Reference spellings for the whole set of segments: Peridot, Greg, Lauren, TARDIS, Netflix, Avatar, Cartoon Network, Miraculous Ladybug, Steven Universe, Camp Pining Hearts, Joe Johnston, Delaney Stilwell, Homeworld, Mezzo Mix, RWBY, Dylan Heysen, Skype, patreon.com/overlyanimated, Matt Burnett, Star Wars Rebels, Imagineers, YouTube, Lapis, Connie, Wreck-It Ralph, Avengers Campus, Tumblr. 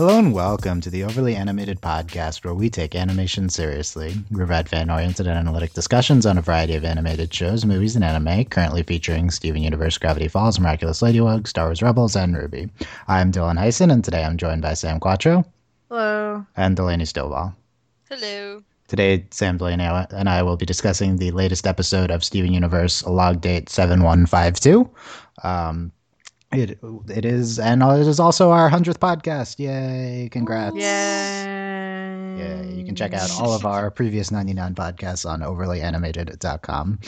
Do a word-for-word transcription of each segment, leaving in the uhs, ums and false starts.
Hello and welcome to the Overly Animated podcast, where we take animation seriously. We provide fan-oriented and analytic discussions on a variety of animated shows, movies, and anime, currently featuring Steven Universe, Gravity Falls, Miraculous Ladybug, Star Wars Rebels, and R W B Y. I'm Dylan Heysen, and today I'm joined by Sam Quattro. Hello. And Delaney Stilwell. Hello. Today, Sam, Delaney, and I will be discussing the latest episode of Steven Universe, log date seven one five two. Um... It it is, and it is also our hundredth podcast. Yay! Congrats! Yay! Yeah, you can check out all of our previous ninety-nine podcasts on overly animated dot com,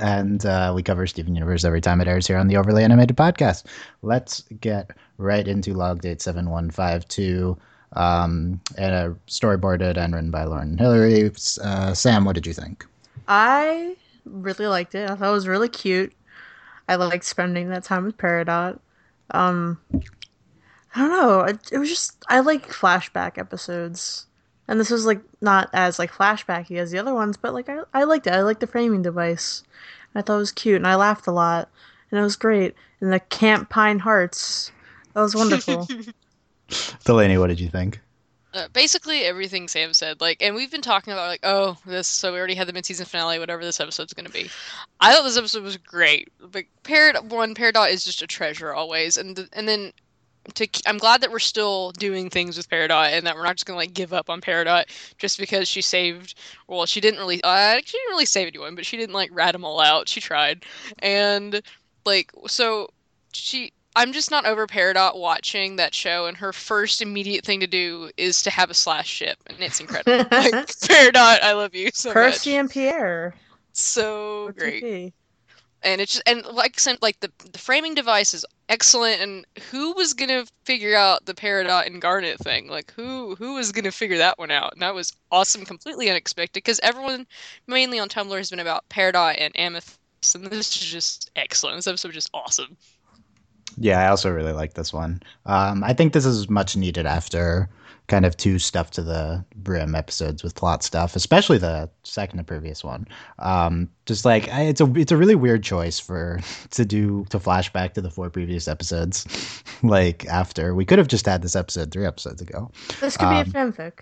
and uh, we cover Steven Universe every time it airs here on the Overly Animated podcast. Let's get right into log date seven one five two, um, and uh, storyboarded and written by Lauren and Hillary. Uh, Sam, what did you think? I really liked it. I thought it was really cute. I like spending that time with Peridot. Um, I don't know. It, it was just, I like flashback episodes. And this was like not as like flashbacky as the other ones, but like I, I liked it. I liked the framing device. And I thought it was cute, and I laughed a lot. And it was great. And the Camp Pining Hearts. That was wonderful. Delaney, what did you think? Uh, basically everything Sam said, like, and we've been talking about like, oh, this. So we already had the mid-season finale. Whatever this episode's going to be, I thought this episode was great. Like, Peridot one, Peridot is just a treasure always, and the, and then to I'm glad that we're still doing things with Peridot, and that we're not just going to like give up on Peridot just because she saved. Well, she didn't really. Uh, she didn't really save anyone, but she didn't like rat them all out. She tried, and like so she. I'm just not over Peridot watching that show, and her first immediate thing to do is to have a slash ship, and it's incredible. Like, Peridot, I love you so Percy much. And Pierre. So what great. And it's just, and like like the the framing device is excellent, and who was going to figure out the Peridot and Garnet thing? Like, who who was going to figure that one out? And that was awesome, completely unexpected, because everyone, mainly on Tumblr, has been about Peridot and Amethyst, and this is just excellent. This episode was just awesome. Yeah, I also really like this one. Um, I think this is much needed after kind of two stuff to the brim episodes with plot stuff, especially the second to previous one. Um, just like I, it's a it's a really weird choice for to do to flashback to the four previous episodes. Like after we could have just had this episode three episodes ago. This could um, be a fanfic.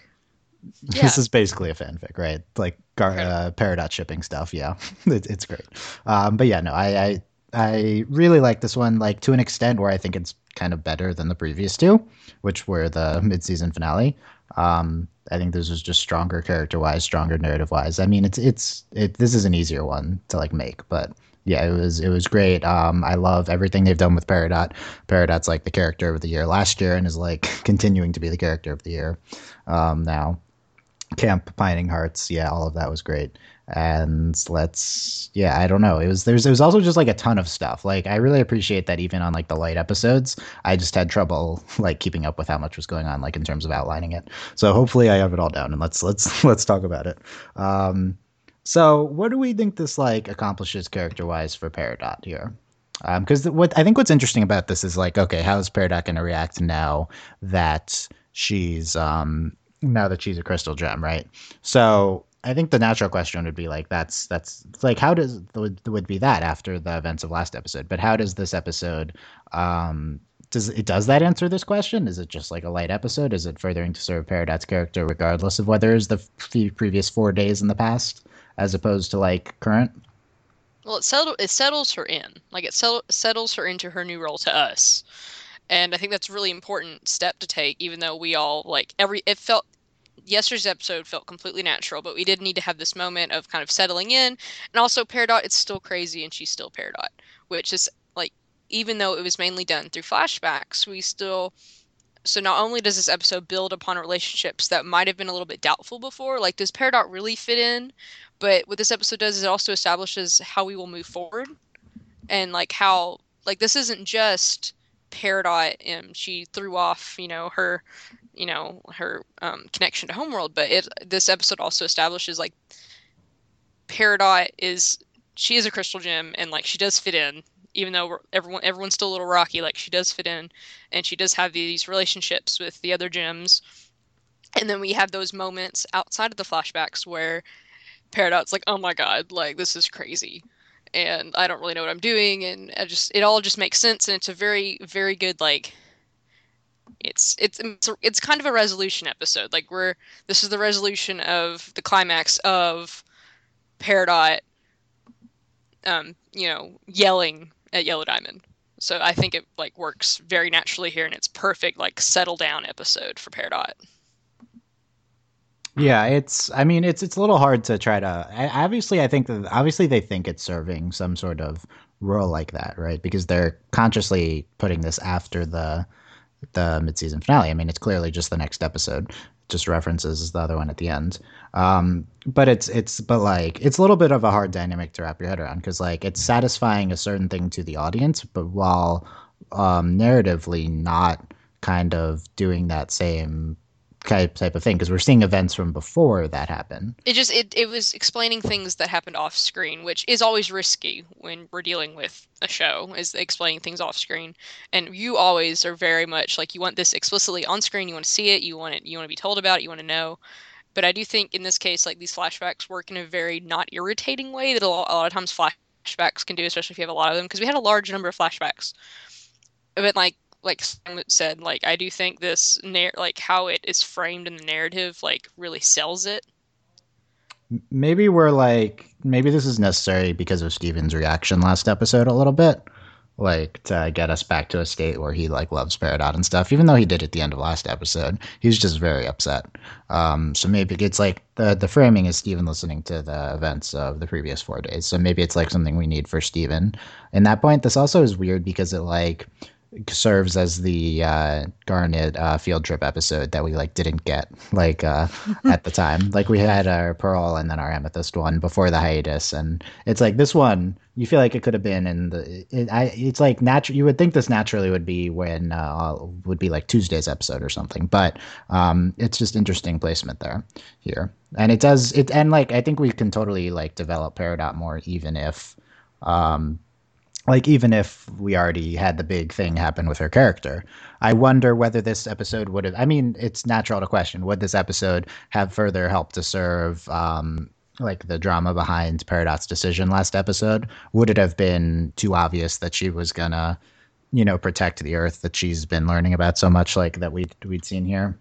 Yeah. This is basically a fanfic, right? Like Gar- uh, Peridot shipping stuff. Yeah, it, it's great. Um, but yeah, no, I. I I really like this one, like to an extent where I think it's kind of better than the previous two, which were the mid-season finale. Um, I think this was just stronger character-wise, stronger narrative-wise. I mean, it's it's it. This is an easier one to like make, but yeah, it was it was great. Um, I love everything they've done with Peridot. Peridot's like the character of the year last year, and is like continuing to be the character of the year um, now. Camp Pining Hearts, yeah, all of that was great. And let's yeah I don't know it was there's it was also just like a ton of stuff. Like I really appreciate that even on like the light episodes I just had trouble like keeping up with how much was going on, like in terms of outlining it. So hopefully I have it all down, and let's let's let's talk about it. Um so what do we think this like accomplishes character wise for Peridot here? Um because what I think what's interesting about this is like, okay, how is Peridot going to react now that she's um now that she's a crystal gem, right? So I think the natural question would be like, that's that's like, how does would, would be that after the events of last episode? But how does this episode um, does it does that answer this question? Is it just like a light episode? Is it furthering to serve Peridot's character regardless of whether it's the f- previous four days in the past as opposed to like current? Well, it settle it settles her in, like it settle- settles her into her new role to us, and I think that's a really important step to take. Even though we all like every it felt. Yesterday's episode felt completely natural, but we did need to have this moment of kind of settling in. And also Peridot, it's still crazy and she's still Peridot, which is like, even though it was mainly done through flashbacks, we still, so not only does this episode build upon relationships that might've been a little bit doubtful before, like does Peridot really fit in? But what this episode does is it also establishes how we will move forward, and like how, like this isn't just Peridot and she threw off, you know, her, you know, her um, connection to Homeworld, but it, this episode also establishes like Peridot is, she is a crystal gem, and like she does fit in, even though we're, everyone everyone's still a little rocky, like she does fit in, and she does have these relationships with the other gems. And then we have those moments outside of the flashbacks where Peridot's like, oh my god, like this is crazy, and I don't really know what I'm doing, and I just, it all just makes sense, and it's a very, very good like it's it's it's kind of a resolution episode. Like we're this is the resolution of the climax of Peridot, um, you know, yelling at Yellow Diamond. So I think it like works very naturally here, and it's perfect like settle down episode for Peridot. Yeah, it's. I mean, it's it's a little hard to try to. Obviously, I think that obviously they think it's serving some sort of role like that, right? Because they're consciously putting this after the the mid-season finale. I mean, it's clearly just the next episode. It just references the other one at the end. Um, but it's it's but like it's a little bit of a hard dynamic to wrap your head around because like it's satisfying a certain thing to the audience, but while um, narratively not kind of doing that same. Type type of thing because we're seeing events from before that happen. It just it, it was explaining things that happened off screen, which is always risky when we're dealing with a show, is explaining things off screen. And you always are very much like you want this explicitly on screen. You want to see it. You want it. You want to be told about it. You want to know. But I do think in this case, like these flashbacks work in a very not irritating way that a lot, a lot of times flashbacks can do, especially if you have a lot of them. Because we had a large number of flashbacks. But like. Like Sam said, like I do think this, nar- like how it is framed in the narrative, like really sells it. Maybe we're like, maybe this is necessary because of Steven's reaction last episode a little bit, like to get us back to a state where he like loves Peridot and stuff. Even though he did at the end of last episode, he was just very upset. Um, so maybe it's like the the framing is Steven listening to the events of the previous four days. So maybe it's like something we need for Steven. And that point, this also is weird because it like. serves as the uh, Garnet uh, field trip episode that we like didn't get like uh, at the time. Like we had our Pearl and then our Amethyst one before the hiatus, and it's like this one you feel like it could have been in the. It, I it's like natural. You would think this naturally would be when uh, would be like Tuesday's episode or something, but um, it's just interesting placement there here, and it does it. And like I think we can totally like develop Peridot more, even if. Um, Like, even if we already had the big thing happen with her character, I wonder whether this episode would have... I mean, it's natural to question, would this episode have further helped to serve, um, like, the drama behind Peridot's decision last episode? Would it have been too obvious that she was gonna, you know, protect the Earth that she's been learning about so much, like, that we'd, we'd seen here?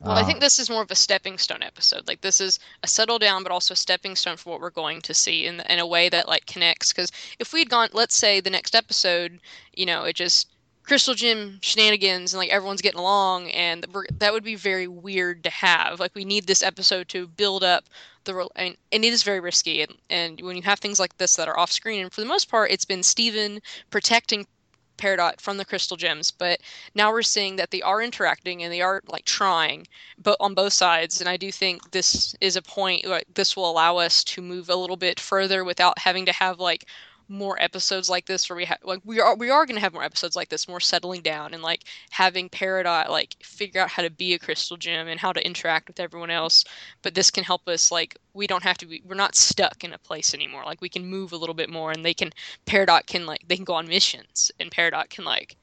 Well, I think this is more of a stepping stone episode. Like, this is a settle down, but also a stepping stone for what we're going to see in, the, in a way that, like, connects. Because if we'd gone, let's say, the next episode, you know, it just Crystal Gym shenanigans and, like, everyone's getting along, and we're, that would be very weird to have. Like, we need this episode to build up the... I mean, and it is very risky. And, and when you have things like this that are off screen, and for the most part, it's been Steven protecting Peridot from the crystal gems, but now we're seeing that they are interacting and they are like trying, but on both sides. And I do think this is a point like this will allow us to move a little bit further without having to have like more episodes like this where we have like we are we are going to have more episodes like this, more settling down and like having Peridot like figure out how to be a crystal gem and how to interact with everyone else. But this can help us like we don't have to be we're not stuck in a place anymore. Like we can move a little bit more, and they can Peridot can like they can go on missions, and Peridot can like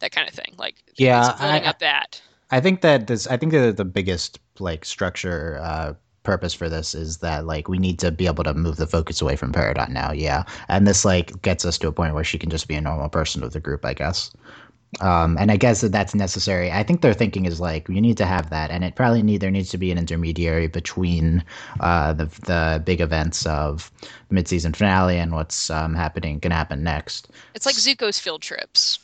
that kind of thing. Like yeah, it's building I, up that. I think that this I think that the biggest like structure. Uh, purpose for this is that like we need to be able to move the focus away from Peridot now. Yeah, and this like gets us to a point where she can just be a normal person with the group, I guess. Um and I guess that that's necessary. I think their thinking is like you need to have that, and it probably need there needs to be an intermediary between uh the the big events of the mid-season finale and what's um happening can happen next. It's like Zuko's field trips.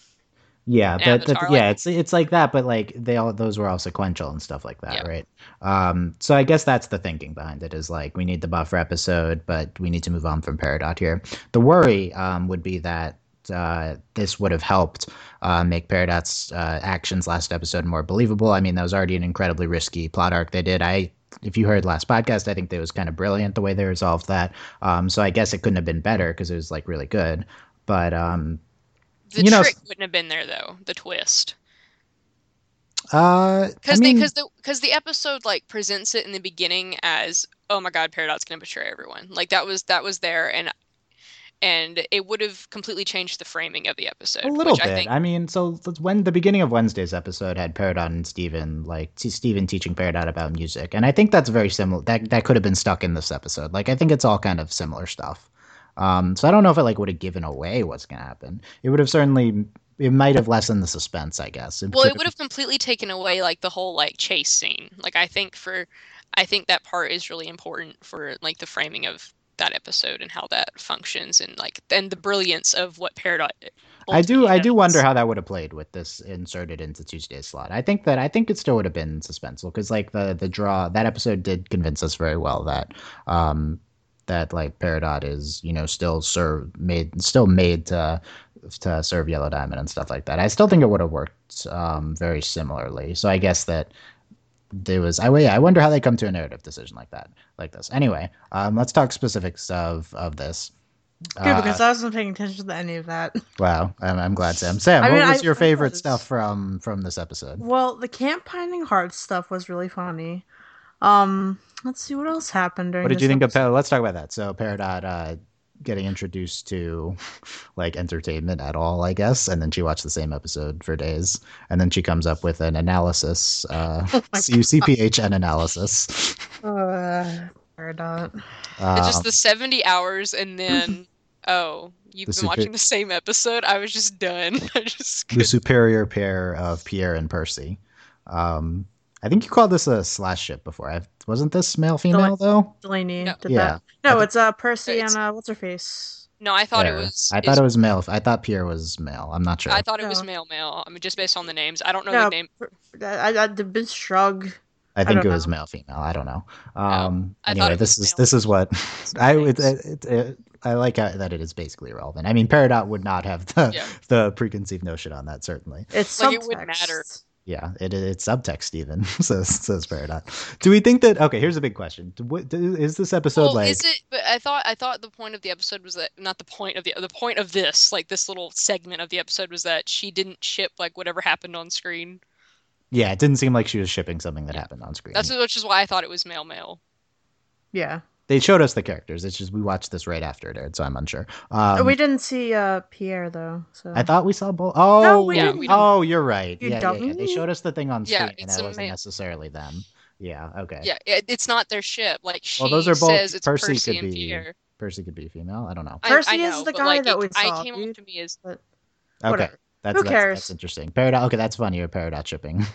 Yeah, but the, yeah, like, it's it's like that, but like they all those were all sequential and stuff like that, yeah. Right? Um, so I guess that's the thinking behind it is like we need the buffer episode, but we need to move on from Peridot here. The worry um, would be that uh, this would have helped uh, make Peridot's uh, actions last episode more believable. I mean, that was already an incredibly risky plot arc they did. I. If you heard last podcast, I think that was kind of brilliant the way they resolved that. Um, so I guess it couldn't have been better because it was like really good, but. Um, The you trick know, wouldn't have been there, though, the twist. Because uh, I mean, the, the episode like presents it in the beginning as, oh my god, Peridot's going to betray everyone. Like, that was that was there, and and it would have completely changed the framing of the episode. A little which bit. I, think... I mean, so when the beginning of Wednesday's episode had Peridot and Steven, like, Steven teaching Peridot about music. And I think that's very similar. That, that could have been stuck in this episode. Like, I think it's all kind of similar stuff. Um, so I don't know if it like would have given away what's going to happen. It would have certainly it might have lessened the suspense, I guess. Well, it would have completely taken away like the whole like chase scene. Like I think for I think that part is really important for like the framing of that episode and how that functions and like and the brilliance of what Peridot. I do I do wonder how that would have played with this inserted into Tuesday's slot. I think that I think it still would have been suspenseful because like the the draw that episode did convince us very well that um that like Peridot is, you know, still serve made still made to to serve Yellow Diamond and stuff like that. I still think it would have worked um very similarly. So I guess that there was I I wonder how they come to a narrative decision like that like this. Anyway, um let's talk specifics of of this. Good, uh, because I wasn't paying attention to any of that. Wow, I'm, I'm glad, Sam. Sam, I what mean, was I, your favorite stuff from from this episode? Well, the Camp Pining Hearts stuff was really funny. Um, let's see what else happened during. What did this you think episode? Of? Let's talk about that. So, Peridot uh, getting introduced to like entertainment at all, I guess, and then she watched the same episode for days, and then she comes up with an analysis, uh, oh C P H N analysis. Uh, Peridot. Uh, it's just the seventy hours, and then. Oh, you've the been super- watching the same episode? I was just done. I just couldn't. The superior pair of Pierre and Percy. Um, I think you called this a slash ship before. I've, wasn't this male-female, Del- though? Delaney. No, did yeah. that. no it's uh, Percy it's, and uh, what's-her-face. No, I thought Claire. it was... I thought it was male. I thought Pierre was male. I'm not sure. I thought it no. was male-male. I mean, just based on the names. I don't know no, the name. I, I, the big shrug... I think I it was know. male, female. I don't know. Um, no, I anyway, this is male. this is what I would. It, it, it, I like how, that it is basically irrelevant. I mean, Peridot would not have the yeah. the preconceived notion on that. Certainly, it's like subtext. It wouldn't matter. Yeah, it, it it's subtext even. so says Peridot. Do we think that? Okay, here's a big question. Do, do, is this episode well, like? Is it? But I thought I thought the point of the episode was that not the point of the the point of this like this little segment of the episode was that she didn't ship like whatever happened on screen. Yeah, it didn't seem like she was shipping something that yeah. happened on screen. That's which is why I thought it was male male. Yeah, they showed us the characters. It's just we watched this right after it aired, so I'm unsure. Um, we didn't see uh, Pierre though. So I thought we saw both. Oh, no, we yeah, didn't. We didn't. Oh, you're right. You yeah, yeah, yeah, they showed us the thing on screen, yeah, and that wasn't male. necessarily them. Yeah. Okay. Yeah, it, it's not their ship. Like she well, those are both, says, it's Percy, Percy could and be, Pierre. Percy could be female. I don't know. I, Percy I know, is the guy like, that it, we saw. I came up to me as. But, okay. Whatever. That's, Who cares? That's, that's interesting. Peridot. Okay, that's funny. You're Peridot shipping,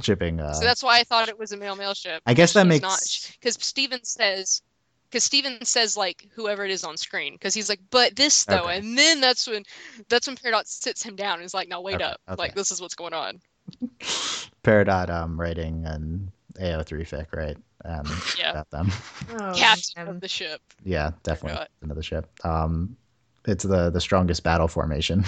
shipping. Uh... So that's why I thought it was a male-male ship. I guess that makes because Steven says, because Steven says like whoever it is on screen, because he's like, but this though, okay. and then that's when that's when Peridot sits him down and is like, no, wait okay. up, okay. like this is what's going on. Peridot, um, writing an A O three fic, right? Um, yeah. About them. Oh, Captain of the ship. Yeah, definitely Peridot. Another ship. Um, it's the the strongest battle formation.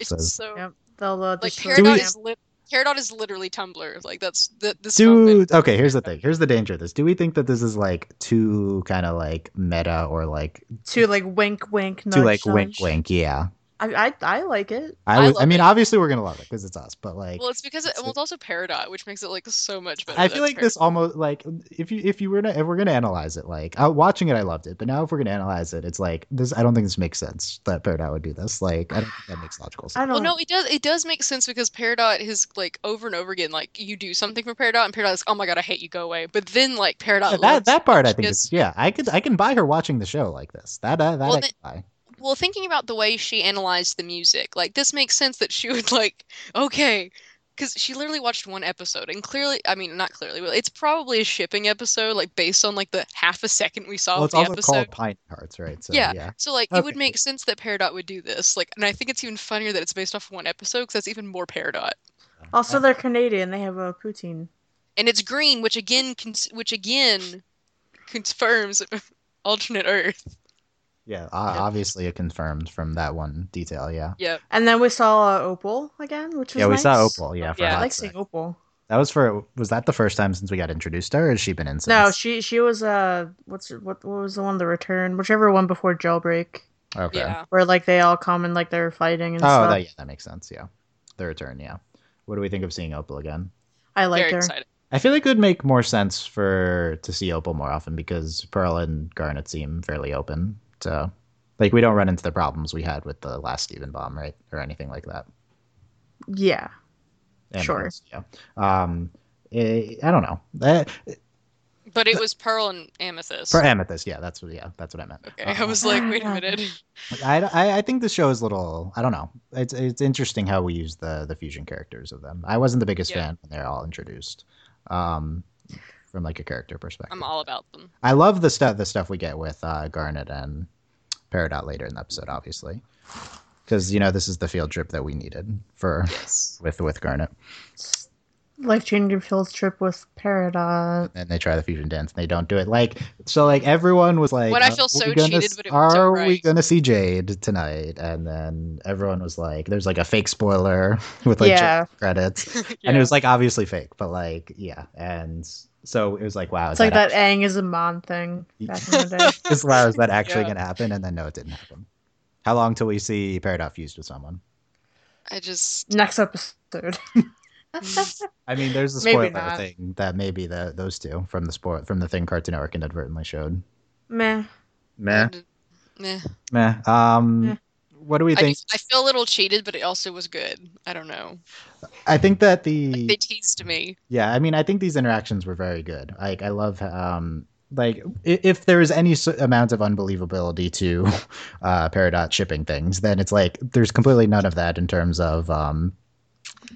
It's so, so yep, they'll, uh, like Peridot is, li- Peridot is literally Tumblr. Like that's the this. Do, okay, here's the thing. Here's the danger of this. Do we think that this is like too kind of like meta or like too like wink wink? Too like nudge. wink wink. Yeah. I I, I like it. I, was, I, I mean, it. obviously we're gonna love it because it's us. But like, well, it's because it, well, it's also Peridot, which makes it like so much better. I feel like Peridot. This almost like if you if you were to, if we're gonna analyze it, like uh, watching it, I loved it. But now if we're gonna analyze it, it's like this. I don't think this makes sense that Peridot would do this. Like, I don't think that makes logical sense. I don't well, know. no, it does. It does make sense because Peridot is like over and over again. Like you do something for Peridot, and Peridot is oh my god, I hate you, go away. But then like Peridot yeah, that that part I think is, is yeah. I could I can buy her watching the show like this. That uh, that well, I can buy. Well, thinking about the way she analyzed the music, like, this makes sense that she would, like, okay, because she literally watched one episode, and clearly, I mean, not clearly, but it's probably a shipping episode, like, based on, like, the half a second we saw well, of the episode. It's also called Pining Hearts, right? So, yeah. yeah, so, like, okay. It would make sense that Peridot would do this, like, and I think it's even funnier that it's based off one episode, because that's even more Peridot. Also, they're Canadian, they have a poutine. And it's green, which again, cons- which again confirms alternate Earth. Yeah, obviously it confirmed from that one detail, yeah. Yeah. And then we saw uh, Opal again, which was Yeah, we nice. saw Opal, yeah. For yeah, I like seeing Opal. That was for, was that the first time since we got introduced to her, or has she been in since? No, she she was, uh, what's what, what was the one, The Return? Whichever one before Jailbreak. Okay. Yeah. Where, like, they all come and, like, they're fighting and oh, stuff. Oh, that, yeah, that makes sense, yeah. The Return, yeah. What do we think of seeing Opal again? I like Very her. Excited. I feel like it would make more sense for to see Opal more often because Pearl and Garnet seem fairly open. So, like, we don't run into the problems we had with the last Steven bomb, right? Or anything like that. Yeah. And sure. Yeah. Um, it, I don't know. That, But it was Pearl and Amethyst. For Amethyst, yeah, that's what, yeah, that's what I meant. Okay, uh, I was like, wait a minute. I, I, I think this show is a little, I don't know. It's it's interesting how we use the the fusion characters of them. I wasn't the biggest yeah. fan when they're all introduced, um, from like a character perspective. I'm all about them. I love the stuff the stuff we get with uh, Garnet and Peridot later in the episode, obviously, because you know this is the field trip that we needed for yes. with with Garnet. Life changing field trip with Peridot. And they try the fusion dance and they don't do it. Like, so like everyone was like, when I feel so cheated, but it was all right. Are we going to see Jade tonight? And then everyone was like, there's like a fake spoiler with like yeah. credits. yeah. And it was like obviously fake, but like, yeah. And so it was like, wow. It's that like that Aang is a Mon thing back in the day. It's wow, is that actually yeah. going to happen? And then no, it didn't happen. How long till we see Peridot fused with someone? I just. Next episode. I mean, there's the spoiler thing that maybe the those two from the sport from the thing Cartoon Network inadvertently showed. Meh. Meh. Meh. Meh. Um, Meh. What do we think? I, I feel a little cheated, but it also was good. I don't know. I think that the like they teased me. Yeah, I mean, I think these interactions were very good. Like, I love um, like if there is any amount of unbelievability to uh, Peridot shipping things, then it's like there's completely none of that in terms of um.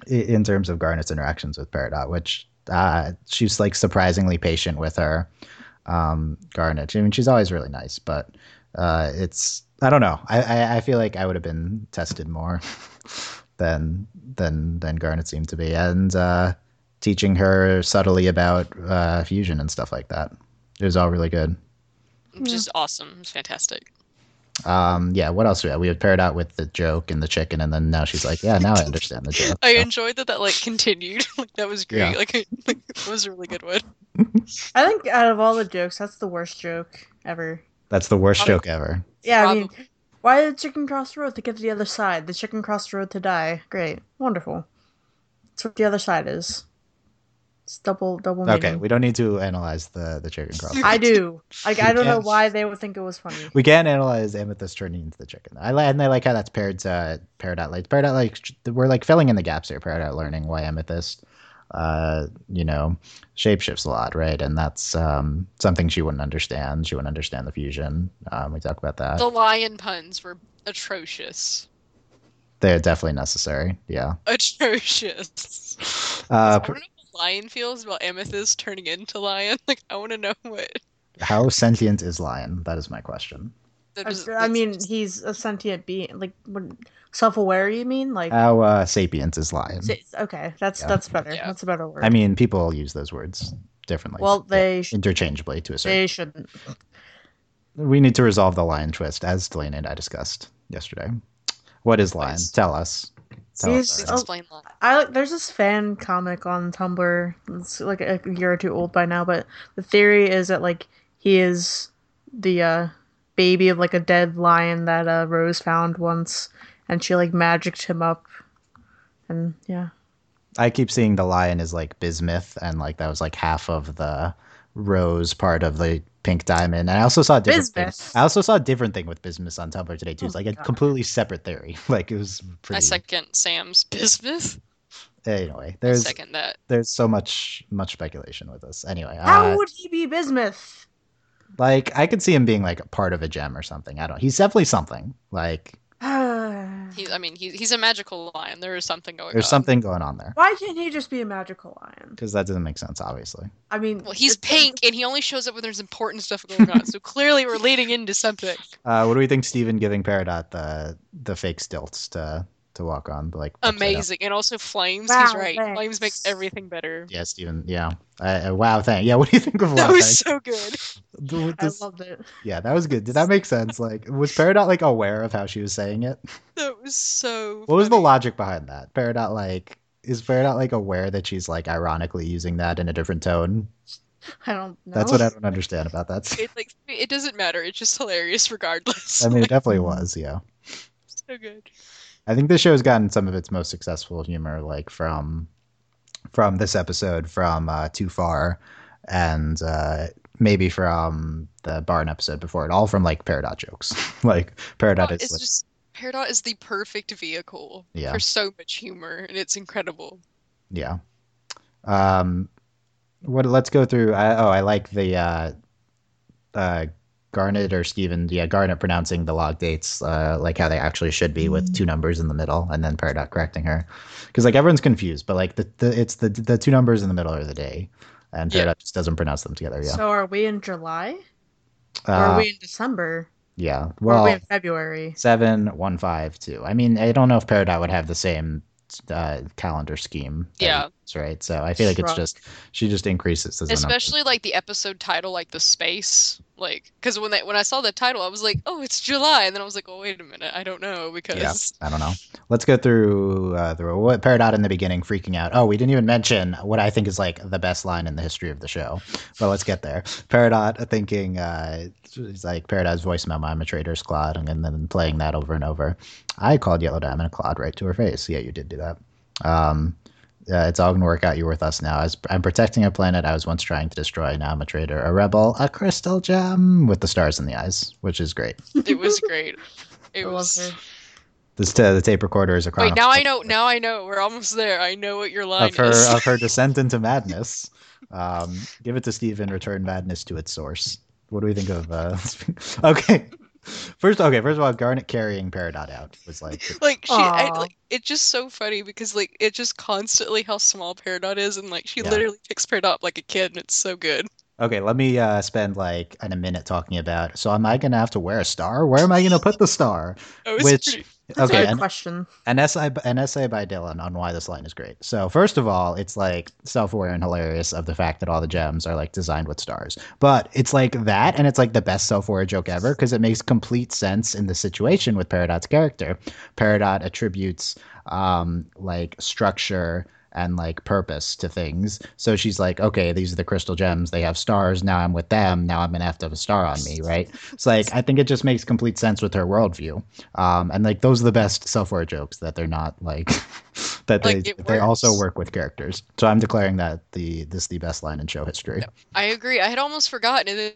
in terms of Garnet's interactions with Peridot, which uh, she's like surprisingly patient with her. Um, Garnet, I mean, she's always really nice, but uh, it's, I don't know. I, I, I feel like I would have been tested more than, than, than Garnet seemed to be. And uh, teaching her subtly about uh, fusion and stuff like that. It was all really good. Which is awesome. It was fantastic. Um, yeah, what else do we have? We had Peridot with the joke and the chicken, and then now she's like, yeah, now I understand the joke. I so. enjoyed that that, like, continued. Like, that was great. Yeah. Like, like, it was a really good one. I think out of all the jokes, that's the worst joke ever. That's the worst Probably. joke ever. Yeah, Probably. I mean, why did the chicken cross the road to get to the other side? The chicken crossed the road to die. Great. Wonderful. That's what the other side is. It's double, double meaning. Okay, we don't need to analyze the, the chicken cross. I do. Like, I don't know why they would think it was funny. We can analyze Amethyst turning into the chicken. I And I like how that's paired to Peridot. Like, Peridot, like, we're, like, filling in the gaps here. Peridot learning why Amethyst, uh, you know, shapeshifts a lot, right? And that's um, something she wouldn't understand. She wouldn't understand the fusion. Um, we talk about that. The lion puns were atrocious. They're definitely necessary, yeah. Atrocious. Uh, Lion feels about Amethyst turning into lion. Like, I want to know what. How sentient is Lion? That is my question. Is, I mean, just... he's a sentient being. Like, self-aware? You mean like how uh, sapient is Lion? Sa- okay, that's yeah. that's better. Yeah. That's a better word. I mean, people use those words differently. Well, they sh- interchangeably to a certain. They shouldn't. We need to resolve the lion twist, as Delaney and I discussed yesterday. What is Lion? Nice. Tell us. See, explain oh, I, there's this fan comic on Tumblr. It's like a, a year or two old by now, but the theory is that like he is the uh, baby of like a dead lion that uh, Rose found once, and she like magicked him up, and yeah. I keep seeing the lion is like Bismuth, and like that was like half of the Rose part of the Pink Diamond, and I also saw a different thing. I also saw a different thing with Bismuth on Tumblr today too. It's like a completely separate theory. Like it was pretty. I second Sam's Bismuth. Anyway, there's I second that. There's so much much speculation with this. Anyway, how uh, would he be Bismuth? Like I could see him being like a part of a gem or something. I don't. He's definitely something. Like. He, I mean, he's he's a magical lion. There is something going. There's on. something going on there. Why can't he just be a magical lion? Because that doesn't make sense, obviously. I mean, well, he's pink, and he only shows up when there's important stuff going on. So clearly, we're leading into something. Uh, what do we think, Steven giving Peridot the the fake stilts to to walk on? Like amazing, and also flames. Wow, he's right. Thanks. Flames make everything better. Yeah, Steven. Yeah. Uh, wow. Thanks. Yeah. What do you think of wow, that? Was thanks? So good. The, this, I loved it. Yeah, that was good. Did that make sense? Like, was Peridot like aware of how she was saying it? That was so. What funny. was the logic behind that? Peridot like is Peridot like aware that she's like ironically using that in a different tone? I don't know. That's what I don't understand about that. It like it doesn't matter. It's just hilarious regardless. I mean, it definitely was. Yeah. So good. I think this show's gotten some of its most successful humor, like from from this episode, from uh, Too Far, and uh, maybe from the Barn episode before it, all from like Peridot jokes. Like Peridot is, is like, just Peridot is the perfect vehicle yeah. for so much humor, and it's incredible. Yeah. Um, What? Let's go through. I, oh, I like the uh, uh, Garnet or Steven. Yeah, Garnet pronouncing the log dates uh, like how they actually should be, with two numbers in the middle, and then Peridot correcting her, because like everyone's confused, but like the, the it's the the two numbers in the middle are the day, and Peridot yeah. just doesn't pronounce them together. Yeah. So are we in July? Uh, or are we in December? Yeah. Well, or are we in February? Seven one five two. I mean, I don't know if Peridot would have the same uh calendar scheme, yeah is, right so I feel like Shrug. It's just she just increases as especially like the episode title, like the space, like because when they when I saw the title I was like, oh, it's July, and then I was like, oh wait a minute, I don't know, because yeah, I don't know. Let's go through uh the what Peridot in the beginning freaking out. Oh, we didn't even mention what I think is like the best line in the history of the show, but let's get there. Peridot thinking uh it's like Peridot's voice memo, I'm a traitor's Claude, and then playing that over and over. I called Yellow Diamond a Claude right to her face. Yeah, you did do that. Um, uh, it's all going to work out. You're with us now. As I'm protecting a planet I was once trying to destroy. Now I'm a traitor, a rebel, a crystal gem with the stars in the eyes, which is great. It was great. It was. This t- the tape recorder is a chronology. Wait, now I know. Now I know. We're almost there. I know what your line of her, is. Of her descent into madness. Um, give it to Steven. Return madness to its source. What do we think of? Uh, okay. First, okay. First of all, Garnet carrying Peridot out was like, like she, I, like, it's just so funny because like it's just constantly how small Peridot is, and like she yeah. literally picks Peridot up like a kid, and it's so good. Okay, let me uh, spend like a minute talking about. So, am I gonna have to wear a star? Where am I gonna put the star? Oh, Which pretty, that's okay, a good an, question. An essay, an essay by Dylan on why this line is great. So, first of all, it's like self-aware and hilarious of the fact that all the gems are like designed with stars. But it's like that, and it's like the best self-aware joke ever because it makes complete sense in the situation with Peridot's character. Peridot attributes um, like structure and like purpose to things. So she's like, okay, these are the crystal gems. They have stars. Now I'm with them. Now I'm going to have to have a star on me, right? It's like, I think it just makes complete sense with her worldview. Um, and like, those are the best self-aware jokes that they're not like, that like they they also work with characters. So I'm declaring that the this is the best line in show history. I agree. I had almost forgotten it. Is-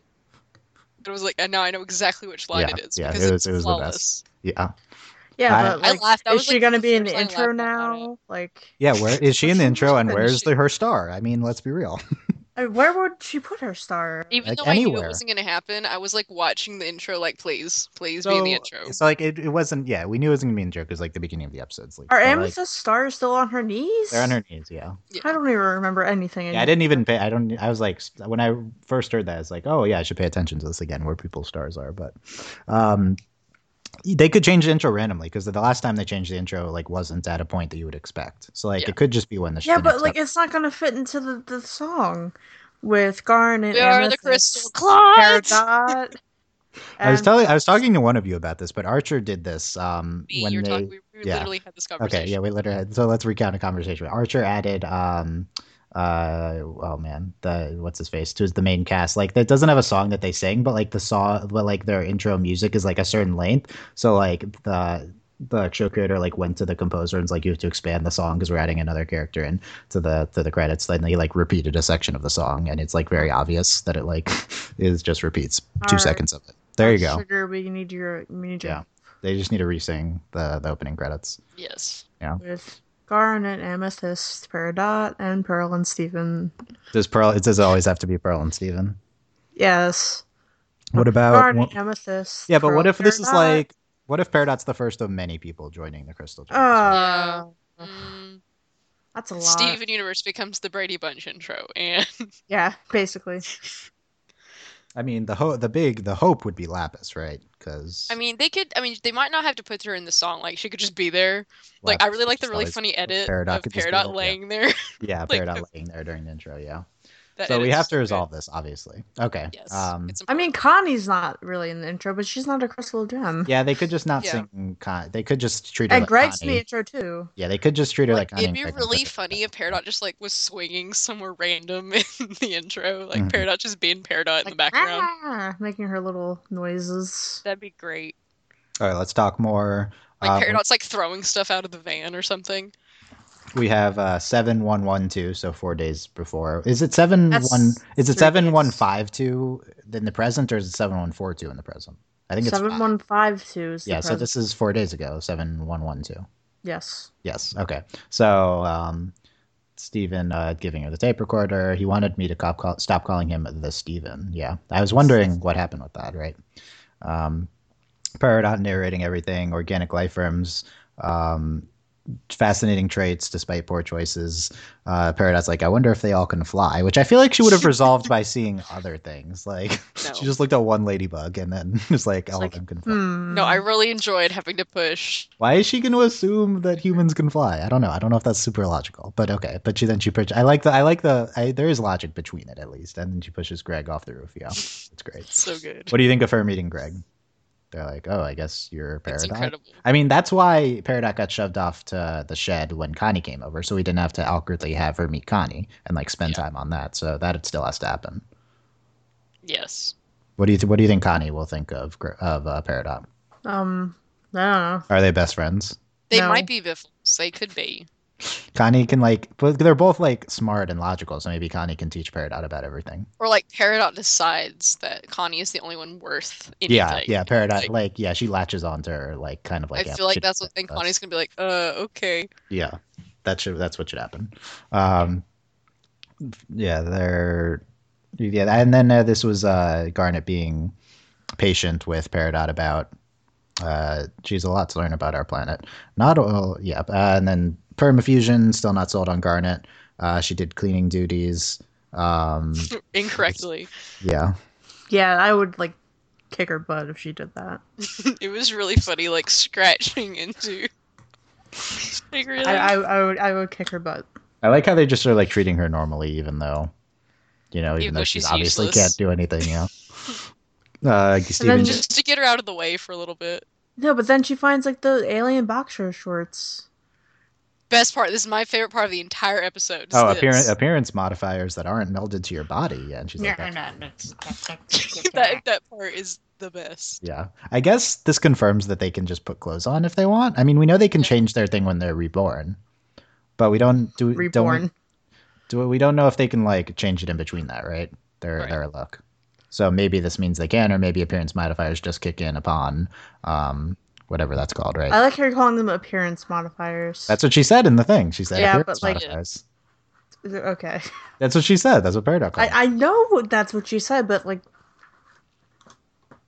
it was like, and now I know exactly which line yeah, it is. Yeah, because it was, it was the best. Yeah. Yeah, but I, like, I laughed. I is she like, going to be in the intro now? Like, yeah, where is she in the intro, and where's the, her star? I mean, let's be real. I mean, where would she put her star? Even like, though anywhere. I knew it wasn't going to happen, I was like watching the intro, like, please, please so, be in the intro. So like, it, it wasn't. Yeah, we knew it wasn't going to be in the intro because like the beginning of the episodes. Like, are Amethyst's like, stars still on her knees? They're on her knees. Yeah. yeah. I don't even remember anything. Yeah, I didn't even pay. I don't. I was like, when I first heard that, I was like, oh yeah, I should pay attention to this again, where people's stars are. But, um. They could change the intro randomly because the last time they changed the intro, like, wasn't at a point that you would expect. So, like, yeah. it could just be when the show. Yeah, but like, up. It's not going to fit into the, the song with Garnet. We are the crystal clods. I was telling, I was talking to one of you about this, but Archer did this. Um, Me, when you're they, talking, we, we yeah. literally had this conversation. Okay, yeah, we literally had. So let's recount a conversation. Archer added. Um, uh oh man the what's his face to the main cast, like that doesn't have a song that they sing, but like the song but like their intro music is like a certain length, so like the the show creator like went to the composer and was like, you have to expand the song because we're adding another character in to the to the credits. Then they like repeated a section of the song, and it's like very obvious that it like is just repeats two All seconds right. of it. There you go. Sugar, we need your we need yeah your... They just need to re-sing the the opening credits. Yes. Yeah. With Garnet, Amethyst, Peridot, and Pearl and Steven. Does Pearl? It does always have to be Pearl and Steven. Yes. What about Garnet, well, Amethyst? Yeah, but Pearl, what if Peridot? This is like? What if Peridot's the first of many people joining the Crystal Gems? Uh, yeah. mm. That's a lot. Steven Universe becomes the Brady Bunch intro, and yeah, basically. I mean, the ho- the big, the hope would be Lapis, right? Because I mean, they could. I mean, they might not have to put her in the song. Like, she could just be there. Like, Lapis, I really like the really funny edit Peridot of Peridot laying there. there. Yeah, like, Peridot laying there during the intro. Yeah. So we have to resolve good. This, obviously. Okay. Yes. Um, I mean, Connie's not really in the intro, but she's not a crystal gem. Yeah, they could just not yeah. sing Connie. They could just treat her and like Greg's Connie. And Greg's in the intro, too. Yeah, they could just treat her like, like Connie. It'd be really funny if Peridot just, like, was swinging somewhere random in the intro. Like, mm-hmm. Peridot just being Peridot like, in the background. Ah, making her little noises. That'd be great. All right, let's talk more. Like, um, Peridot's, like, throwing stuff out of the van or something. We have uh, seven one one two, so four days before. Is it seven That's one? Is it seven days. One five two in the present, or is it seven one four two in the present? I think it's seven five. one five two. Is the yeah, present. So this is four days ago. Seven one one two. Yes. Yes. Okay. So um, Steven uh, giving her the tape recorder. He wanted me to cop call, stop calling him the Steven. Yeah. I was wondering what happened with that, right? Um, Peridot narrating everything, organic life forms, um, fascinating traits despite poor choices. Uh, Peridot's like, I wonder if they all can fly, which I feel like she would have resolved by seeing other things. Like, no. She just looked at one ladybug and then was like, all like, of them can fly. Mm. No, I really enjoyed having to push. Why is she going to assume that humans can fly? I don't know. I don't know if that's super logical, but okay. But she then she I like the I like the I, there is logic between it at least, and then she pushes Greg off the roof. Yeah, it's great. So good. What do you think of her meeting Greg? They're like, oh, I guess you're Peridot. I mean, that's why Peridot got shoved off to the shed when Connie came over, so we didn't have to awkwardly have her meet Connie and like spend yeah. time on that. So that still has to happen. Yes. What do you th- What do you think Connie will think of of uh, Peridot? Um, I don't know. Are they best friends? They no. might be biffles. They could be. Connie can like, but they're both like smart and logical, so maybe Connie can teach Peridot about everything. Or like Peridot decides that Connie is the only one worth anything. Yeah, yeah, Peridot, like, like yeah, she latches onto her, like kind of like. I feel like that's what thing Connie's gonna be like. Uh, okay. Yeah, that should that's what should happen. Um, yeah, they're yeah, and then uh, this was uh, Garnet being patient with Peridot about. Uh, she's a lot to learn about our planet. Not all, yeah, uh, and then. Permafusion, still not sold on Garnet. Uh, she did cleaning duties. Um, Incorrectly. Yeah. Yeah, I would, like, kick her butt if she did that. It was really funny, like, scratching into... like, really? I, I, I, would, I would kick her butt. I like how they just are, like, treating her normally, even though, you know, even, even though she obviously useless. Can't do anything, yeah. uh, Steven... And then just to get her out of the way for a little bit. No, but then she finds, like, the alien boxer shorts. Best part. This is my favorite part of the entire episode. Oh, appearance, appearance modifiers that aren't melded to your body. Yeah, and she's like, no, no, no. that that part is the best. Yeah, I guess this confirms that they can just put clothes on if they want. I mean, we know they can change their thing when they're reborn, but we don't do reborn. Don't, do we don't know if they can like change it in between that, right? Their right. their look. So maybe this means they can, or maybe appearance modifiers just kick in upon. Um, Whatever that's called, right? I like her calling them appearance modifiers. That's what she said in the thing. She said yeah, appearance but like, modifiers. Yeah. Okay. That's what she said. That's what Peridot called. I, I know that's what she said, but like...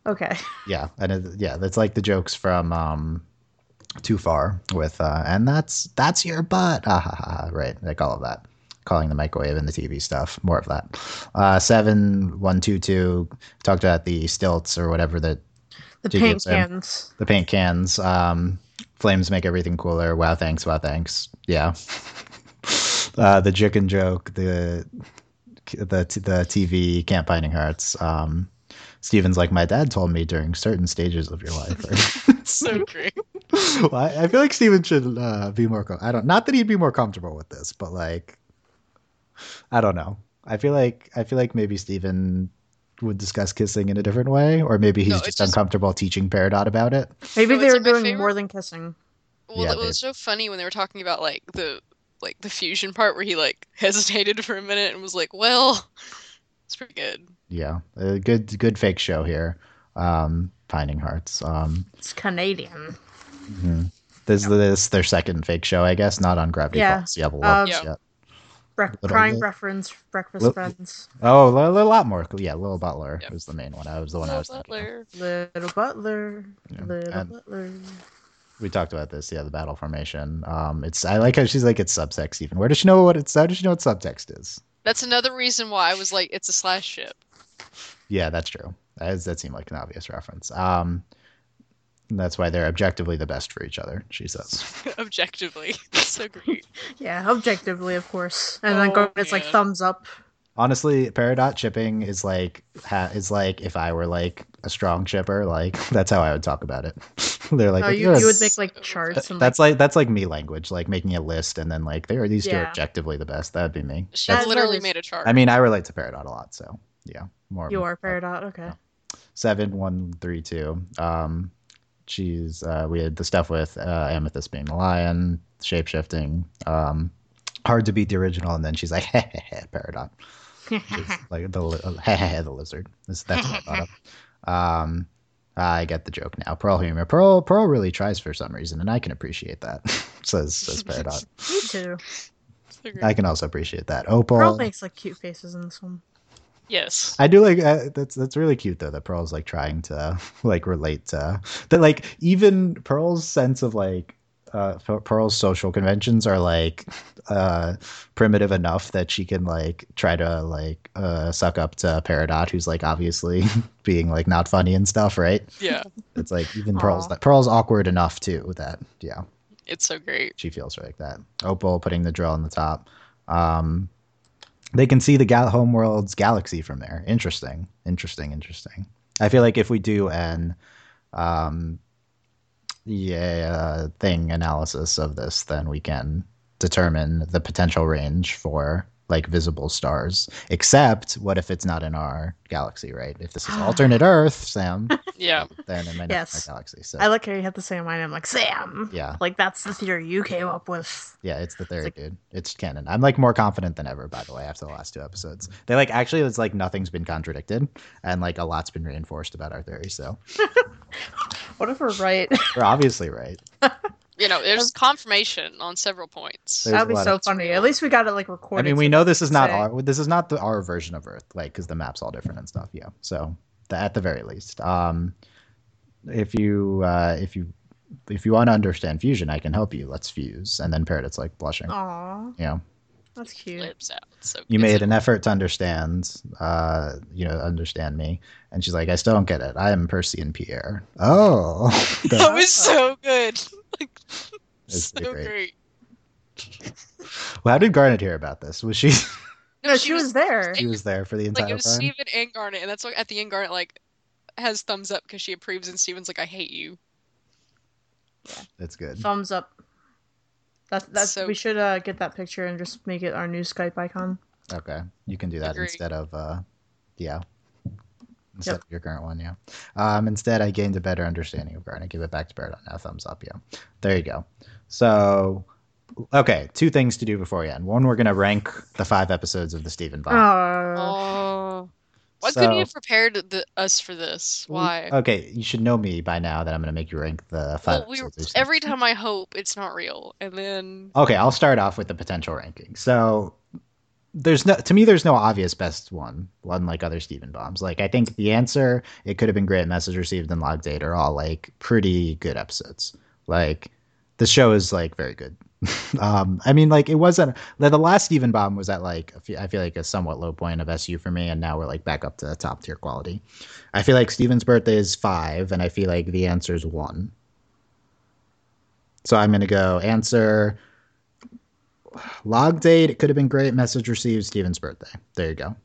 Okay. Yeah. and it, Yeah, that's like the jokes from um, Too Far with, uh, and that's that's your butt. Ah, ha, ha, ha. Right. Like all of that. Calling the microwave and the T V stuff. More of that. Uh, seven one two two talked about the stilts or whatever that... The paint cans. The paint cans. Um, flames make everything cooler. Wow, thanks. Wow, thanks. Yeah. uh, the chicken joke. The the the T V. Camp Pining Hearts. Um, Steven's like, my dad told me during certain stages of your life. So great. Well, I, I feel like Steven should uh, be more. Com- I don't. Not that he'd be more comfortable with this, but like, I don't know. I feel like I feel like maybe Steven would discuss kissing in a different way, or maybe he's no, just, just uncomfortable teaching Peridot about it. Maybe no, they were like doing favorite... more than kissing. Well, yeah, it was so funny when they were talking about like the like the fusion part where he like hesitated for a minute and was like, "Well, it's pretty good." Yeah, a good good fake show here. Um, Pining Hearts. Um, it's Canadian. Mm-hmm. This yep. this their second fake show, I guess, not on Gravity yeah. Falls. Yeah, but um, yeah. yeah. Bre- prime little, reference, breakfast little, friends. Oh, a little, lot more. Yeah, Little Butler yep. was the main one. I was the one little I was Butler. thinking. Little Butler, yeah. Little and Butler. We talked about this. Yeah, the battle formation. Um, it's. I like how she's like it's subtext. Even where does she know what it's? How does she know what subtext is? That's another reason why I was like, it's a slash ship. Yeah, that's true. That, is, that seemed like an obvious reference. Um, that's why they're objectively the best for each other, she says. Objectively. That's so great. Yeah, objectively, of course. And oh, then Garnet's it's like thumbs up. Honestly, Peridot shipping is like ha- is like if I were like a strong shipper, like that's how I would talk about it. They're like, oh, you, you would make like charts. Th- and, that's like, like that's like me language, like making a list and then like there are these yeah. two are objectively the best. That'd be me. She that's, literally made a chart. I mean, I relate to Peridot a lot, so yeah, more. You are Peridot, okay. Yeah. Seven, one, three, two. Um. She's uh, we had the stuff with uh, Amethyst being a lion, shape shifting, um, hard to beat the original, and then she's like, "Heh heh heh, Peridot," like the li- heh heh heh, the lizard. That's what I thought of. Um, I get the joke now. Pearl humor. Pearl Pearl really tries for some reason, and I can appreciate that. says says Peridot. Me too. I can also appreciate that. Opal. Pearl makes like cute faces in this one. Yes, I do like uh, that's that's really cute though that Pearl's like trying to like relate to that, like even Pearl's sense of like uh, Pearl's social conventions are like uh, primitive enough that she can like try to like uh, suck up to Peridot, who's like obviously being like not funny and stuff, right? Yeah, it's like even Pearl's that Pearl's awkward enough too that yeah, it's so great. She feels like that. Opal putting the drill on the top. Um, They can see the gal- Homeworld's galaxy from there. Interesting, interesting, interesting. I feel like if we do an um, yeah thing analysis of this, then we can determine the potential range for like visible stars. Except, what if it's not in our galaxy, right? If this is alternate Earth, Sam. Yeah. Then it might not yes. be in our galaxy. So. I like how you have to say mine. I'm like, Sam. Yeah. Like, that's the theory you came up with. Yeah, it's the theory, it's like, dude. It's canon. I'm like more confident than ever, by the way, after the last two episodes. They like, actually, it's like nothing's been contradicted and like a lot's been reinforced about our theory. So, what if we're right? We're obviously right. You know, there's confirmation on several points. There's That'd be so funny. At least we got it like recorded. I mean, we know this is not say. our this is not the our version of Earth, like because the map's all different and stuff. Yeah, so the, at the very least, um, if you uh, if you if you want to understand fusion, I can help you. Let's fuse. And then Peridot's like blushing. Aww. Yeah. That's cute. Lips out. So you made it. an effort to understand, uh, you know, understand me. And she's like, I still don't get it. I am Percy and Pierre. Oh. The- that was so good. Like, so great. great. Well, how did Garnet hear about this? Was she? No, she, she was, was there. She was there for the entire time. Like, it was time? Steven and Garnet. And that's why at the end, Garnet, like, has thumbs up because she approves. And Steven's like, I hate you. Yeah. That's good. Thumbs up. That's that's so, we should uh, get that picture and just make it our new Skype icon. Okay, you can do that Agreed. instead of uh, yeah, instead yep. of your current one, yeah. Um, instead, I gained a better understanding of Garnet. Give it back to Peridot now. Thumbs up, yeah. There you go. So, okay, two things to do before we end. One, we're gonna rank the five episodes of the Steven Bond. Oh. Why so, couldn't you prepare the, us for this? Why? Okay, you should know me by now that I'm going to make you rank the five. Well, we, every time I hope it's not real, and then. Okay, I'll start off with the potential ranking. So, there's no to me, there's no obvious best one, unlike other Steven bombs. Like I think the answer, it could have been great. Message Received and Log Date are all like pretty good episodes. Like the show is like very good. um I mean, like it wasn't the last Steven bomb was at like I feel like a somewhat low point of S U for me, and now we're like back up to top tier quality. I feel like Steven's birthday is five, and I feel like the answer is one. So I'm gonna go answer, Log Date, it could have been great, Message Received, Steven's birthday. There you go.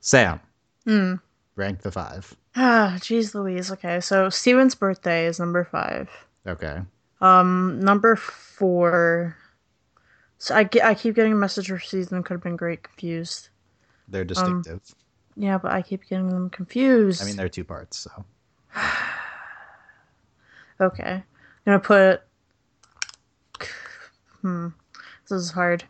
Sam, mm. rank the five. Ah, geez, Louise. Okay, so Steven's birthday is number five. Okay. Um, number four, so I, get, I keep getting Message Received and Could Have Been Great confused. They're distinctive. Um, yeah, but I keep getting them confused. I mean, they're two parts, so. Okay. I'm going to put, hmm, this is hard.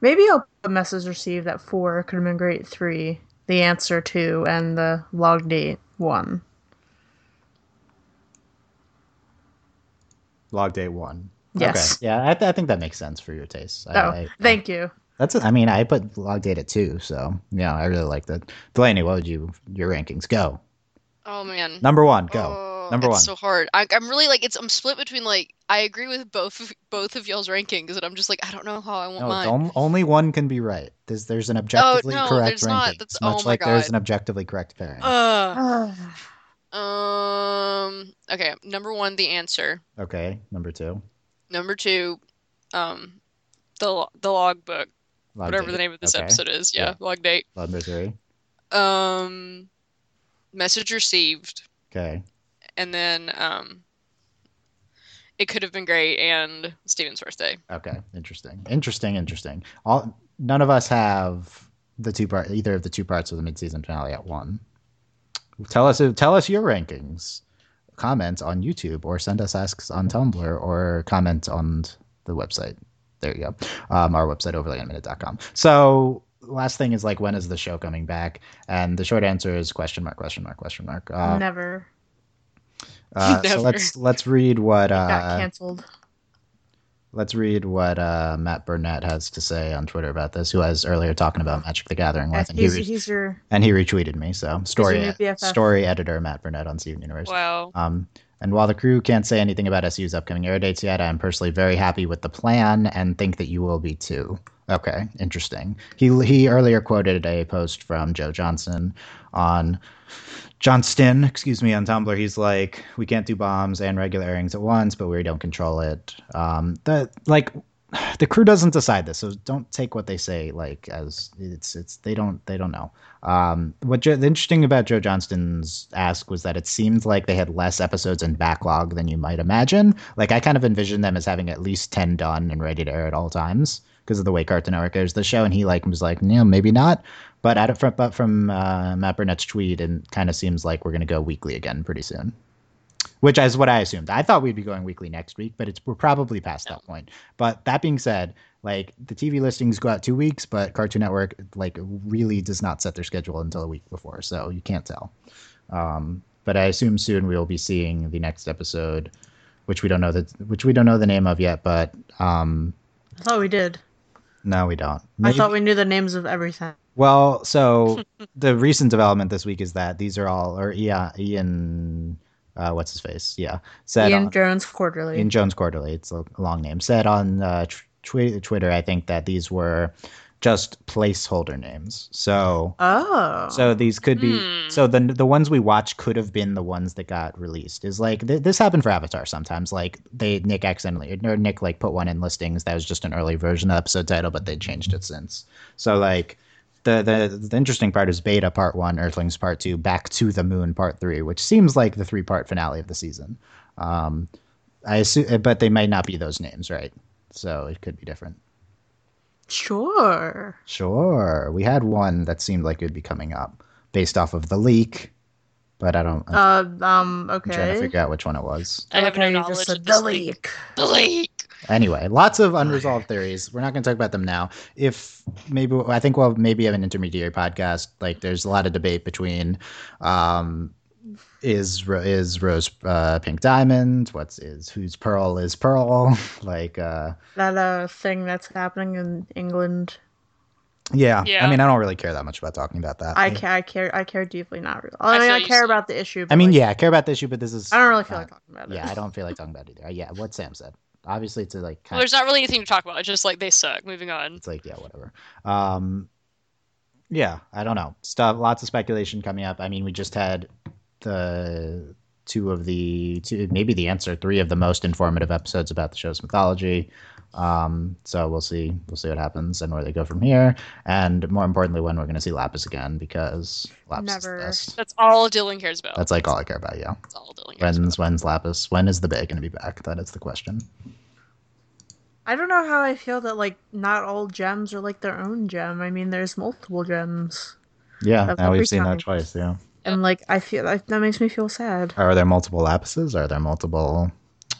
Maybe I'll put Message Received at four, Could Have Been Great three, the answer two, and the Log Date one. Log Date one. Yes. Okay. Yeah, I, th- I think that makes sense for your taste. I, oh, I, I, thank you. That's. A, I mean, I put Log Date at two, so yeah, I really like that. Delaney, what would you your rankings go? Oh man. Number one, go. Oh, Number one. It's so hard. I, I'm really like it's. I'm split between like I agree with both of, both of y'all's rankings, and I'm just like I don't know how I want no, mine. Om- only one can be right. There's there's an objectively oh, no, correct ranking. Not. That's, much oh my like God. There's an objectively correct pairing. Uh. Um. Okay. Number one, The Answer. Okay. Number two. Number two, um, the the logbook, log whatever date. The name of this okay. episode is. Yeah, yeah. Log Date. Number three. Um, Message Received. Okay. And then um, It Could Have Been Great and Steven's birthday. Okay. Interesting. Interesting. Interesting. All none of us have the two part either of the two parts of the mid-season finale at one. Tell us tell us your rankings. Comment on YouTube or send us asks on Tumblr or comment on the website. There you go. Um, our website, overly animated dot com. So last thing is like, when is the show coming back? And the short answer is question mark, question mark, question mark. Uh, Never. Uh, Never. So let's let's read what... Uh, it got canceled. Let's read what uh, Matt Burnett has to say on Twitter about this, who I was earlier talking about Magic the Gathering with. And, he's, he, re- he's your, and he retweeted me. So story story editor Matt Burnett on Steven Universe. Wow. Um, and while the crew can't say anything about S U's upcoming air dates yet, I am personally very happy with the plan and think that you will be too. Okay, interesting. He he earlier quoted a post from Joe Johnston on... Johnston, excuse me, on Tumblr. He's like, we can't do bombs and regular airings at once, but we don't control it. Um, the like, the crew doesn't decide this, so don't take what they say like as it's it's they don't they don't know. Um, what Joe, the interesting about Joe Johnston's ask was that it seemed like they had less episodes in backlog than you might imagine. Like I kind of envisioned them as having at least ten done and ready to air at all times because of the way Cartoon Network airs the show. And he like was like, no, maybe not. But out of, but from uh, Matt Burnett's tweet, and kind of seems like we're going to go weekly again pretty soon, which is what I assumed. I thought we'd be going weekly next week, but it's we're probably past that point. But that being said, like the T V listings go out two weeks, but Cartoon Network like really does not set their schedule until a week before, so you can't tell. Um, but I assume soon we will be seeing the next episode, which we don't know the which we don't know the name of yet. But um, I thought we did. No, we don't. Maybe. I thought we knew the names of everything. Well, so the recent development this week is that these are all, or yeah, Ian, uh, what's his face? Yeah. Said Ian Jones-Quartey. Ian Jones-Quartey. It's a long name. Said on uh, tw- Twitter, I think, that these were just placeholder names. So, oh. so these could be, mm. so the the ones we watched could have been the ones that got released. Is like, th- this happened for Avatar sometimes. Like, they, Nick accidentally, or Nick like put one in listings that was just an early version of the episode title, but they changed it since. So, like, The, the the interesting part is Beta Part One, Earthlings Part Two, Back to the Moon Part Three, which seems like the three part finale of the season. Um, I assume, but they might not be those names, right? So it could be different. Sure. Sure. We had one that seemed like it would be coming up based off of the leak, but I don't. Uh, um. Okay. I'm trying to figure out which one it was. I have no knowledge. Just the leak. leak. The leak. Anyway, lots of unresolved theories. We're not going to talk about them now. If maybe I think we'll maybe have an intermediary podcast. Like, there's a lot of debate between um, is is Rose uh, Pink Diamond? What's is whose Pearl is Pearl? like uh, that uh, thing that's happening in England. Yeah. yeah, I mean, I don't really care that much about talking about that. I care, I care, I care deeply. Not really. I mean, I, I care about the issue. But I mean, like, yeah, I care about the issue, but this is. I don't really feel uh, like talking about it. Yeah, I don't feel like talking about it either. Yeah, what Sam said. Obviously, it's like kind well, there's not really anything to talk about. It's just like they suck. Moving on. It's like yeah, whatever. Um, yeah, I don't know. Stuff. Lots of speculation coming up. I mean, we just had the two of the two, maybe the answer three of the most informative episodes about the show's mythology. Um, so we'll see. We'll see what happens and where they go from here. And more importantly, when we're going to see Lapis again, because Lapis Never. is the best. That's all Dylan cares about. That's like all I care about. Yeah. That's all Dylan cares When's about. When's Lapis? When is the Bay going to be back? That is the question. I don't know how I feel that like not all gems are like their own gem. I mean, there's multiple gems. Yeah. Now we've seen time. that twice. Yeah. And like I feel like that makes me feel sad. Are there multiple Lapises? Are there multiple?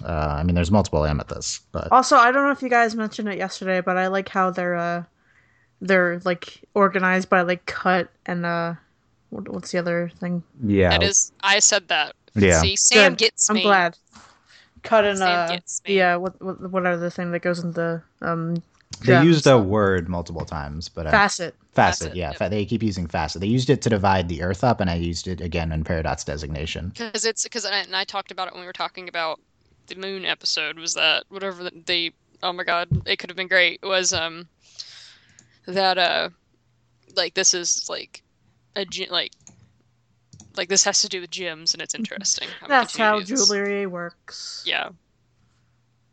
Uh, I mean, there's multiple amethysts, but also I don't know if you guys mentioned it yesterday, but I like how they're uh, they're like organized by like cut and uh, what, what's the other thing? Yeah, that is. I said that. Yeah, see, Sam Good. gets. I'm me. glad. Cut and uh, yeah. What what what other thing that goes in the um. They used a word multiple times, but uh, facet. facet. Facet, yeah. Yep. They keep using facet. They used it to divide the Earth up, and I used it again in Peridot's designation. Because it's because and I talked about it when we were talking about. The moon episode was that whatever they oh my god it could have been great was um that uh like this is like a like like this has to do with gems and it's interesting how that's how jewelry works. Yeah.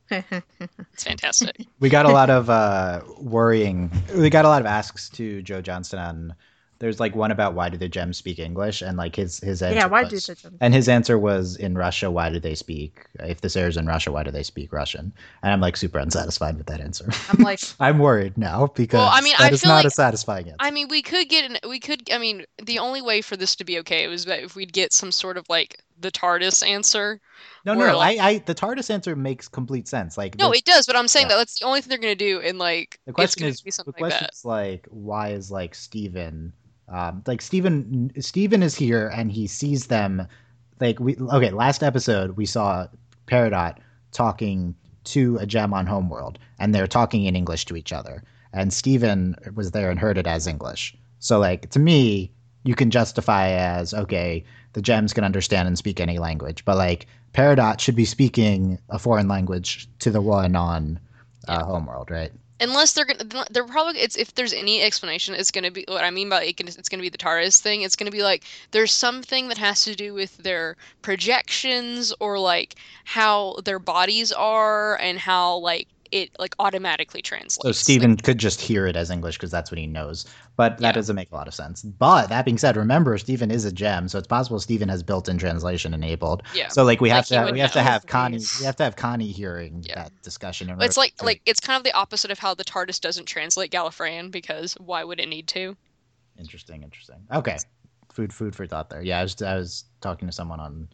It's fantastic. We got a lot of uh worrying we got a lot of asks to Joe Johnston on there's like one about why do the gems speak English and like his his answer yeah why was, do the gems and his answer was in Russia why do they speak if this airs in Russia why do they speak Russian and I'm like super unsatisfied with that answer. I'm like I'm worried now because well, I mean, that I is feel not like, a satisfying answer. I mean we could get an, we could I mean the only way for this to be okay was that if we'd get some sort of like the TARDIS answer. No, no, no. Like, I, I, the TARDIS answer makes complete sense. Like, no, it does. But I'm saying yeah. that that's the only thing they're going to do. In like, the question is, the question is like, why is like Steven, um, like Steven, Steven is here and he sees them. Like we, okay, last episode we saw Peridot talking to a gem on Homeworld, and they're talking in English to each other. And Steven was there and heard it as English. So, like, to me, you can justify as, okay, the gems can understand and speak any language. But, like, Peridot should be speaking a foreign language to the one on uh, Homeworld, right? Unless they're gonna, they're probably, it's, if there's any explanation, it's going to be, what I mean by it, it's going to be the TARDIS thing. It's going to be like, there's something that has to do with their projections or like how their bodies are and how like it like automatically translates. So Steven like, could just hear it as English because that's what he knows. But that yeah. doesn't make a lot of sense. But that being said, remember, Steven is a gem. So it's possible Steven has built-in translation enabled. Yeah. So like we have like to we have know. to have Connie we have to have Connie hearing yeah. that discussion. In it's like to... like it's kind of the opposite of how the TARDIS doesn't translate Gallifreyan, because why would it need to? Interesting, interesting. Okay. Food food for thought there. Yeah, I was I was talking to someone on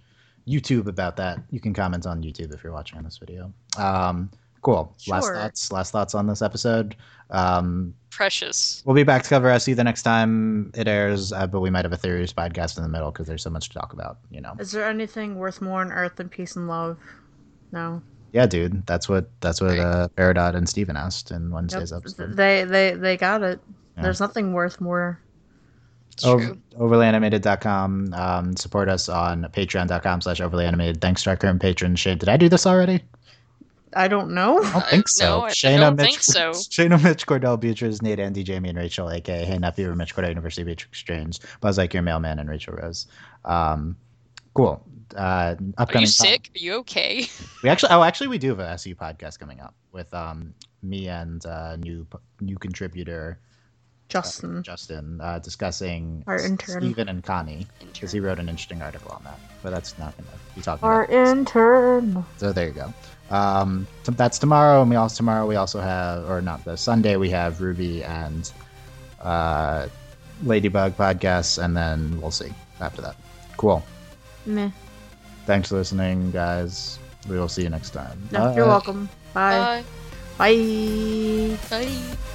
YouTube about that. You can comment on YouTube if you're watching on this video. Um Cool. Sure. Last thoughts. Last thoughts on this episode. Um, Precious. We'll be back to cover S E the next time it airs, uh, but we might have a theories podcast in the middle because there's so much to talk about. You know. Is there anything worth more on Earth than peace and love? No. Yeah, dude. That's what. That's what uh, Peridot and Steven asked in Wednesday's yep. episode. They they they got it. Yeah. There's nothing worth more. Over, Overly Animated dot com. Um, support us on patreon dot com slash overly animated. Thanks to our current patrons. Shane, did I do this already? I don't know. I don't think so. No, I Shana, don't Mitch, think so. Shana, Mitch, Cordell, Beatrice, Nate, Andy, Jamie, and Rachel, a k a. Hey, Nephew, Mitch, Cordell, University, Beatrice, James, Buzz, like your mailman, and Rachel Rose. Um, cool. Uh, upcoming Are you sick? Pod- Are you okay? We actually, oh, actually, we do have a S U podcast coming up with um, me and uh, new new contributor Justin. Uh, Justin uh, discussing our intern Steven and Connie, because he wrote an interesting article on that. But that's not going to be talking our about our intern. This. So there you go. Um, so that's tomorrow, and we also tomorrow we also have, or not the Sunday we have RWBY and uh, Ladybug podcasts, and then we'll see after that. Cool. Meh. Thanks for listening, guys. We will see you next time. No, you're welcome. Bye. Bye. Bye. Bye.